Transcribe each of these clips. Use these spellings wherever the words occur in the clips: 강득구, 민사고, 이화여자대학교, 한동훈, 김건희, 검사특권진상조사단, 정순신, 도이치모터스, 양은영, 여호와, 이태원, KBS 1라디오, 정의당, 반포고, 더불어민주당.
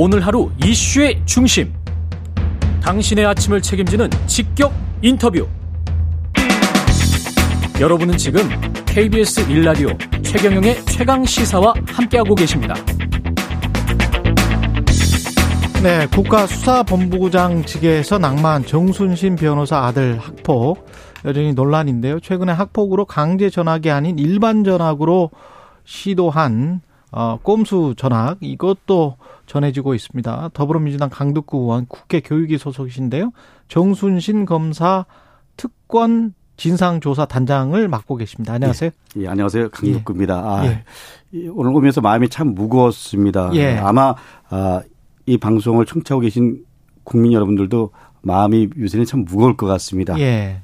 오늘 하루 이슈의 중심, 당신의 아침을 책임지는 직격 인터뷰. 여러분은 지금 KBS 1라디오 최경영의 최강시사와 함께하고 계십니다. 네, 국가수사본부장직에서 낙마한 정순신 변호사 아들 학폭 여전히 논란인데요. 최근에 학폭으로 강제 전학이 아닌 일반 전학으로 시도한 꼼수 전학, 이것도 전해지고 있습니다. 더불어민주당 강득구 의원, 국회 교육위 소속이신데요. 정순신 검사 특권 진상조사 단장을 맡고 계십니다. 안녕하세요. 예, 안녕하세요. 강득구입니다. 오늘 오면서 마음이 참 무거웠습니다. 아마 이 방송을 청취하고 계신 국민 여러분들도 마음이 요새는 참 무거울 것 같습니다. 예.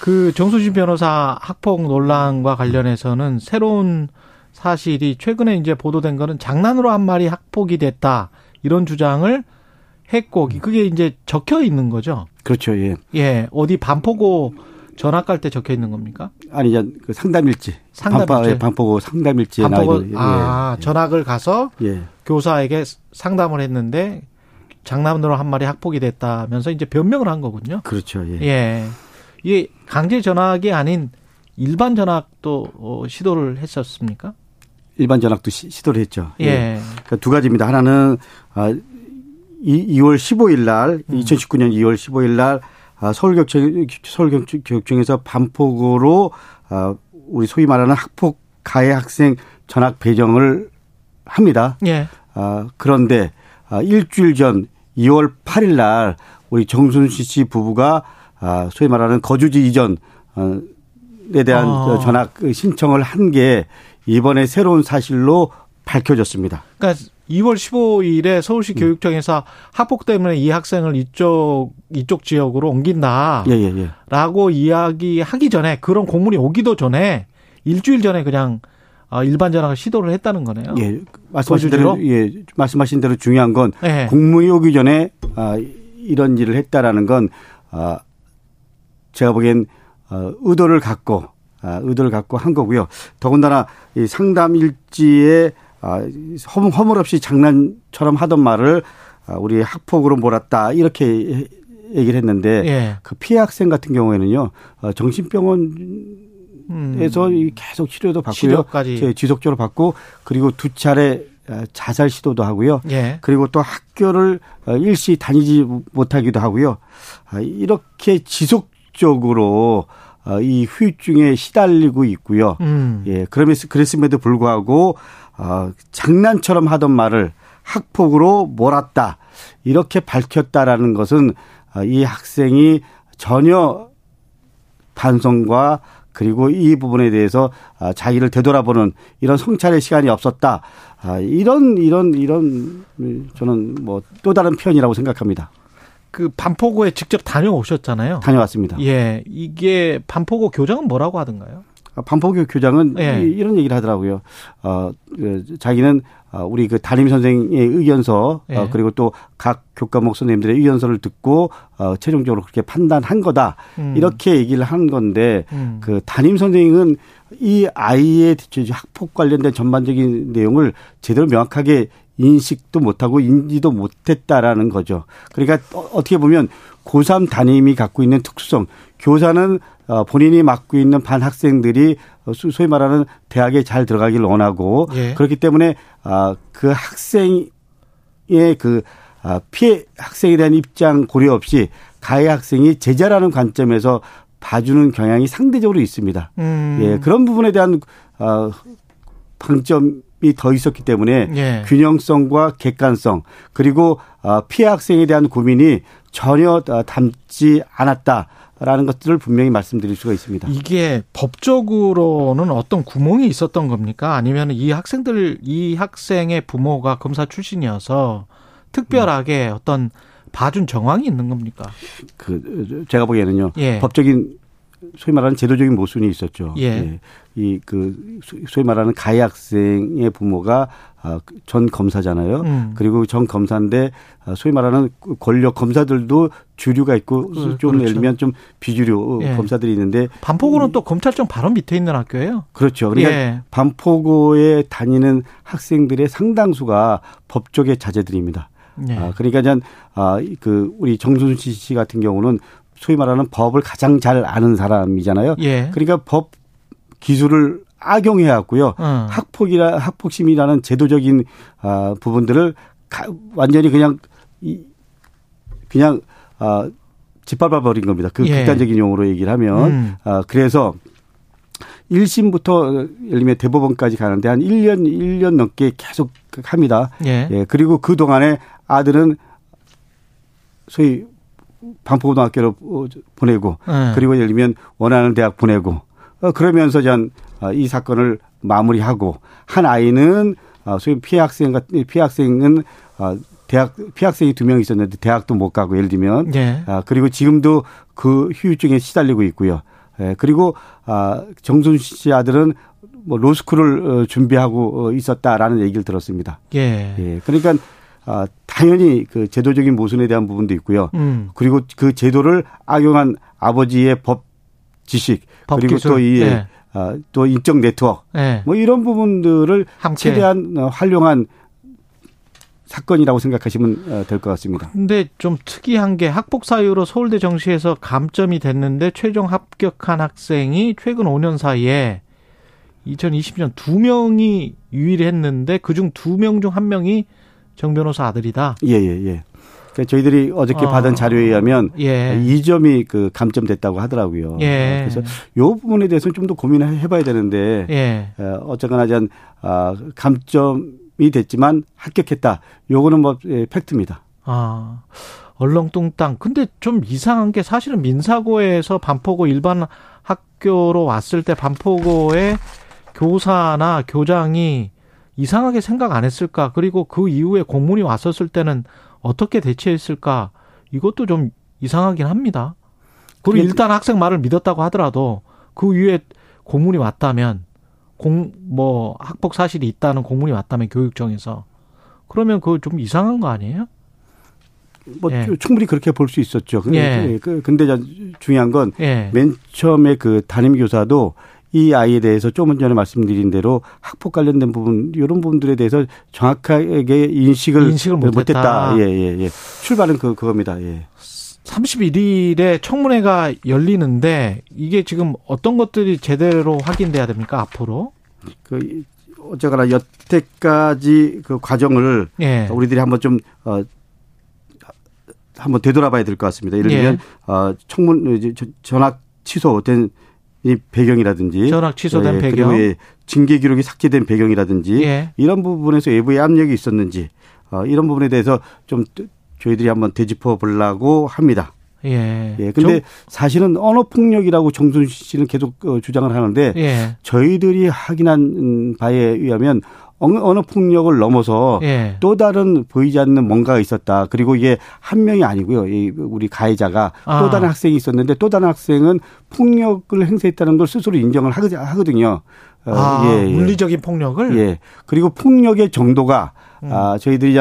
그 정순신 변호사 학폭 논란과 관련해서는 새로운 사실이 최근에 이제 보도된 거는 장난으로 한 말이 학폭이 됐다, 이런 주장을 했고, 그게 이제 적혀 있는 거죠. 그렇죠. 예. 예. 어디 반포고 전학 갈 때 적혀 있는 겁니까? 아니, 이제 그 상담일지. 상담일지. 반포고 상담일지에 나와 있는. 예. 전학을 가서 교사에게 상담을 했는데 장난으로 한 말이 학폭이 됐다면서 이제 변명을 한 거군요. 그렇죠. 예. 예. 이게 강제 전학이 아닌 일반 전학도 시도를 했었습니까? 일반 전학도 시도를 했죠. 예. 그러니까 두 가지입니다. 하나는 2월 15일 날, 2019년 2월 15일 날 서울교육청에서 반포고로 우리 소위 말하는 학폭 가해 학생 전학 배정을 합니다. 예. 그런데 일주일 전 2월 8일 날 우리 정순신 씨 부부가 소위 말하는 거주지 이전에 대한 전학 신청을 한 게 이번에 새로운 사실로 밝혀졌습니다. 그러니까 2월 15일에 서울시 교육청에서 학폭 때문에 이 학생을 이쪽 지역으로 옮긴다라고 이야기하기 전에, 그런 공문이 오기도 전에 일주일 전에 그냥 일반 전학을 시도를 했다는 거네요. 예, 말씀하신 대로 중요한 건 공문이 오기 전에 이런 일을 했다라는 건 제가 보기엔 의도를 갖고 한 거고요. 더군다나 이 상담 일지에 허물없이 장난처럼 하던 말을 우리 학폭으로 몰았다, 이렇게 얘기를 했는데, 그 피해 학생 같은 경우에는요, 정신병원에서 계속 치료도 받고요, 치료까지 지속적으로 받고, 그리고 두 차례 자살 시도도 하고요. 예. 그리고 또 학교를 일시 다니지 못하기도 하고요. 이렇게 지속적으로 이 후유증에 시달리고 있고요. 예, 그랬음에도 불구하고 장난처럼 하던 말을 학폭으로 몰았다, 이렇게 밝혔다라는 것은 이 학생이 전혀 반성과 그리고 이 부분에 대해서 자기를 되돌아보는 이런 성찰의 시간이 없었다. 이런 저는 뭐 또 다른 표현이라고 생각합니다. 그 반포고에 직접 다녀오셨잖아요. 다녀왔습니다. 예, 이게 반포고 교장은 뭐라고 하던가요? 반포고 교장은 이런 얘기를 하더라고요. 자기는 우리 그 담임 선생의 의견서, 그리고 또 각 교과목 선생님들의 의견서를 듣고 최종적으로 그렇게 판단한 거다, 이렇게 얘기를 한 건데, 그 담임 선생은 이 아이의 학폭 관련된 전반적인 내용을 제대로 명확하게 인식도 못하고 인지도 못했다라는 거죠. 그러니까 어떻게 보면 고3 담임이 갖고 있는 특수성, 교사는 본인이 맡고 있는 반 학생들이 소위 말하는 대학에 잘 들어가길 원하고, 그렇기 때문에 그 학생의 그 피해 학생에 대한 입장 고려 없이 가해 학생이 제자라는 관점에서 봐주는 경향이 상대적으로 있습니다. 예, 그런 부분에 대한 방점 이 더 있었기 때문에 균형성과 객관성, 그리고 피해 학생에 대한 고민이 전혀 담지 않았다라는 것들을 분명히 말씀드릴 수가 있습니다. 이게 법적으로는 어떤 구멍이 있었던 겁니까? 아니면 이 학생의 부모가 검사 출신이어서 특별하게 어떤 봐준 정황이 있는 겁니까? 제가 보기에는요. 법적인, 소위 말하는 제도적인 모순이 있었죠. 이 그 소위 말하는 가해 학생의 부모가 전 검사잖아요. 그리고 전 검사인데 소위 말하는 권력 검사들도 주류가 있고 좀 예를 들면 좀 비주류 검사들이 있는데 반포고는 또 검찰청 바로 밑에 있는 학교예요. 그렇죠. 그러니까 반포고에 다니는 학생들의 상당수가 법조계 자제들입니다. 그러니까 우리 정순 씨 같은 경우는 소위 말하는 법을 가장 잘 아는 사람이잖아요. 그러니까 법 기술을 악용해왔고요. 학폭심이라는 제도적인 부분들을 완전히 그냥 짓밟아버린 겁니다. 그 극단적인 용어로 얘기를 하면. 그래서 1심부터 예를 들면 대법원까지 가는데 한 1년 넘게 계속 합니다. 그리고 그동안에 아들은 소위 반포고등학교로 보내고 그리고 예를 들면 원하는 대학 보내고 그러면서 이 사건을 마무리하고 한 아이는 소위 피해 학생은 피해 학생이 2명 있었는데 대학도 못 가고 예를 들면 그리고 지금도 그 후유증에 시달리고 있고요. 그리고 정순 씨 아들은 뭐 로스쿨을 준비하고 있었다라는 얘기를 들었습니다. 그러니까 당연히 그 제도적인 모순에 대한 부분도 있고요. 그리고 그 제도를 악용한 아버지의 법 지식 그리고 또 이 또 인적 네트워크 뭐 이런 부분들을 함께. 최대한 활용한 사건이라고 생각하시면 될 것 같습니다. 그런데 좀 특이한 게 학폭 사유로 서울대 정시에서 감점이 됐는데 최종 합격한 학생이 최근 5년 사이에 2020년 2명이 유일했는데 그중 2명 중 1명이 정 변호사 아들이다. 예예예. 그러니까 저희들이 어저께 받은 자료에 의하면 이 점이 그 감점됐다고 하더라고요. 그래서 이 부분에 대해서는 좀 더 고민해봐야 되는데 어쨌거나 감점이 됐지만 합격했다. 요거는 뭐 팩트입니다. 얼렁뚱땅. 근데 좀 이상한 게 사실은 민사고에서 반포고 일반 학교로 왔을 때 반포고의 교사나 교장이 이상하게 생각 안 했을까? 그리고 그 이후에 공문이 왔었을 때는 어떻게 대처했을까? 이것도 좀 이상하긴 합니다. 그리고 일단 학생 말을 믿었다고 하더라도 그 위에 공문이 왔다면 학폭 사실이 있다는 공문이 왔다면 교육청에서 그러면 그거 좀 이상한 거 아니에요? 충분히 그렇게 볼 수 있었죠. 근데 중요한 건 맨 처음에 그 담임 교사도 이 아이에 대해서 조금 전에 말씀드린 대로 학폭 관련된 부분 이런 부분들에 대해서 정확하게 인식을 못했다. 출발은 그겁니다. 31일에 청문회가 열리는데 이게 지금 어떤 것들이 제대로 확인돼야 됩니까 앞으로? 어쨌거나 여태까지 그 과정을 우리들이 한번 좀 한번 되돌아봐야 될 것 같습니다. 예를 들면 전학 취소된 이 배경이라든지 전학 취소된 배경 그리고 징계 기록이 삭제된 배경이라든지 이런 부분에서 외부의 압력이 있었는지 이런 부분에 대해서 좀 저희들이 한번 되짚어 보려고 합니다. 근데 사실은 언어 폭력이라고 정순 씨는 계속 주장을 하는데 저희들이 확인한 바에 의하면 언어 폭력을 넘어서 또 다른 보이지 않는 뭔가가 있었다. 그리고 이게 한 명이 아니고요. 우리 가해자가 또 다른 학생이 있었는데 또 다른 학생은 폭력을 행사했다는 걸 스스로 인정을 하거든요. 물리적인 폭력을? 그리고 폭력의 정도가 저희들이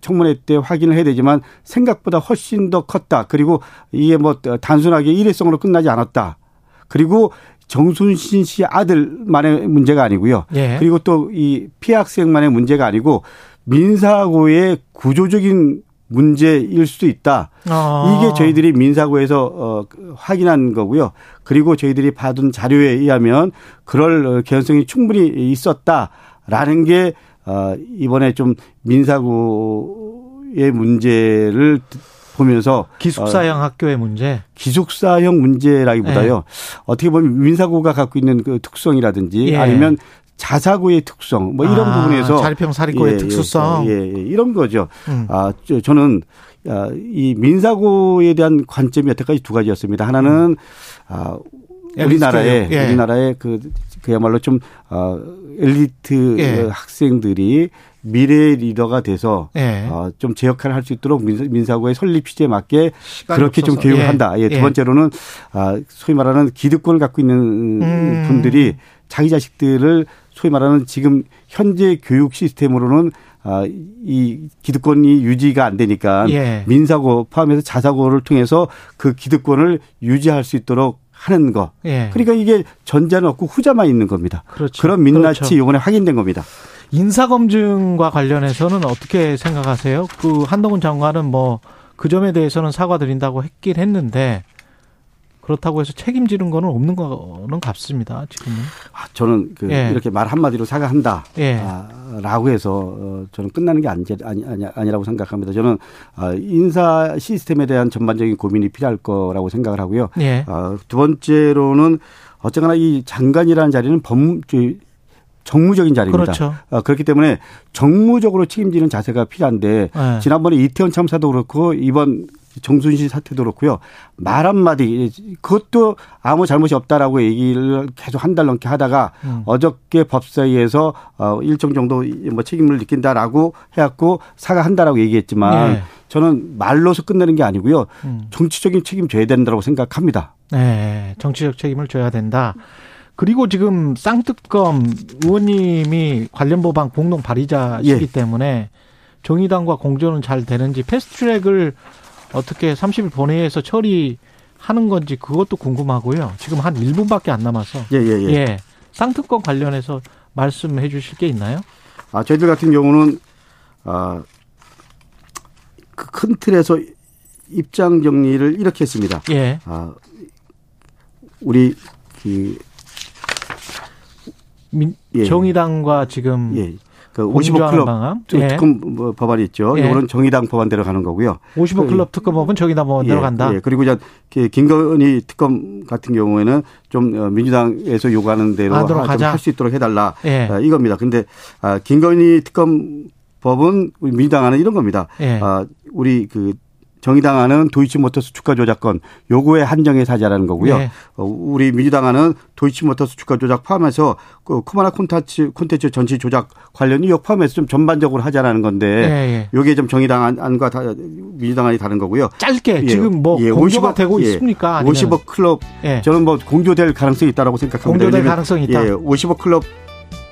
청문회 때 확인을 해야 되지만 생각보다 훨씬 더 컸다. 그리고 이게 뭐 단순하게 일회성으로 끝나지 않았다. 그리고 정순신 씨 아들만의 문제가 아니고요. 그리고 또 이 피해 학생만의 문제가 아니고 민사고의 구조적인 문제일 수도 있다. 이게 저희들이 민사고에서 확인한 거고요. 그리고 저희들이 받은 자료에 의하면 그럴 개연성이 충분히 있었다라는 게 이번에 좀 민사고의 문제를 보면서 기숙사형 학교의 문제, 기숙사형 문제라기보다요. 어떻게 보면 민사고가 갖고 있는 그 특성이라든지 아니면 자사고의 특성, 뭐 이런 부분에서 자립형 사립고의 특수성, 이런 거죠. 저는 이 민사고에 대한 관점이 여태까지 두 가지였습니다. 하나는 우리나라의 그야말로 좀 엘리트 학생들이 미래의 리더가 돼서 좀 제 역할을 할 수 있도록 민사고의 설립 취지에 맞게 그렇게 좀 교육을 한다. 두 번째로는 소위 말하는 기득권을 갖고 있는 분들이 자기 자식들을 소위 말하는 지금 현재 교육 시스템으로는 이 기득권이 유지가 안 되니까 예. 민사고 포함해서 자사고를 통해서 그 기득권을 유지할 수 있도록 하는 거. 예. 그러니까 이게 전자는 없고 후자만 있는 겁니다. 그렇죠. 그런 민낯이 그렇죠. 이번에 확인된 겁니다. 인사검증과 관련해서는 어떻게 생각하세요? 그 한동훈 장관은 뭐 그 점에 대해서는 사과드린다고 했긴 했는데 그렇다고 해서 책임지는 거는 없는 거는 같습니다. 지금은. 저는 그 예. 이렇게 말 한마디로 사과한다. 예. 라고 해서 저는 끝나는 게 아니라고 생각합니다. 저는 인사 시스템에 대한 전반적인 고민이 필요할 거라고 생각을 하고요. 예. 두 번째로는 어쨌거나 이 장관이라는 자리는 정무적인 자리입니다. 그렇죠. 그렇기 때문에 정무적으로 책임지는 자세가 필요한데 예. 지난번에 이태원 참사도 그렇고 이번 정순신 사태도 그렇고요. 말 한마디 그것도 아무 잘못이 없다라고 얘기를 계속 한 달 넘게 하다가 어저께 법사위에서 일정 정도 뭐 책임을 느낀다라고 해갖고 사과한다라고 얘기했지만 네. 저는 말로서 끝내는 게 아니고요. 정치적인 책임 져야 된다고 생각합니다. 네, 정치적 책임을 져야 된다. 그리고 지금 쌍특검 의원님이 관련 법안 공동 발의자시기 예. 때문에 정의당과 공조는 잘 되는지 패스트트랙을 어떻게 30일 본회의에서 처리하는 건지 그것도 궁금하고요. 지금 한 1분밖에 안 남아서. 예. 예. 쌍특권 관련해서 말씀해 주실 게 있나요? 저희들 같은 경우는, 그 큰 틀에서 입장 정리를 이렇게 했습니다. 예. 우리, 정의당과 지금. 예. 그 55클럽 특검 예. 법안이 있죠. 예. 이거는 정의당 법안대로 가는 거고요. 55클럽 특검법은 정의당 법안대로 예. 간다. 예. 그리고 이제 김건희 특검 같은 경우에는 좀 민주당에서 요구하는 대로 할 수 있도록 해달라 예. 이겁니다. 그런데 김건희 특검법은 우리 민주당안은 이런 겁니다. 예. 우리 그 정의당안은 도이치모터스 주가 조작권 요구에 한정해서 하자라는 거고요. 네. 우리 민주당안은 도이치모터스 주가 조작 포함해서 코마나 콘텐츠 전시 조작 관련 의혹 포함해서 좀 전반적으로 하자라는 건데 네. 이게 좀 정의당안과 민주당안이 다른 거고요. 짧게 예. 지금 뭐 예. 공조가 50억, 되고 예. 있습니까? 아니면. 50억 클럽 예. 저는 뭐 공조될 가능성이 있다고 생각합니다. 공조될 가능성이 있다. 예. 50억 클럽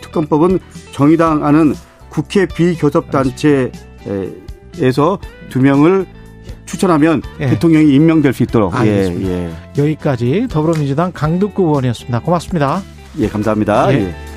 특검법은 정의당안은 국회 비교섭단체에서 2명을 추천하면 예. 대통령이 임명될 수 있도록. 알겠습니다. 예. 여기까지 더불어민주당 강득구 의원이었습니다. 고맙습니다. 예, 감사합니다. 예. 예.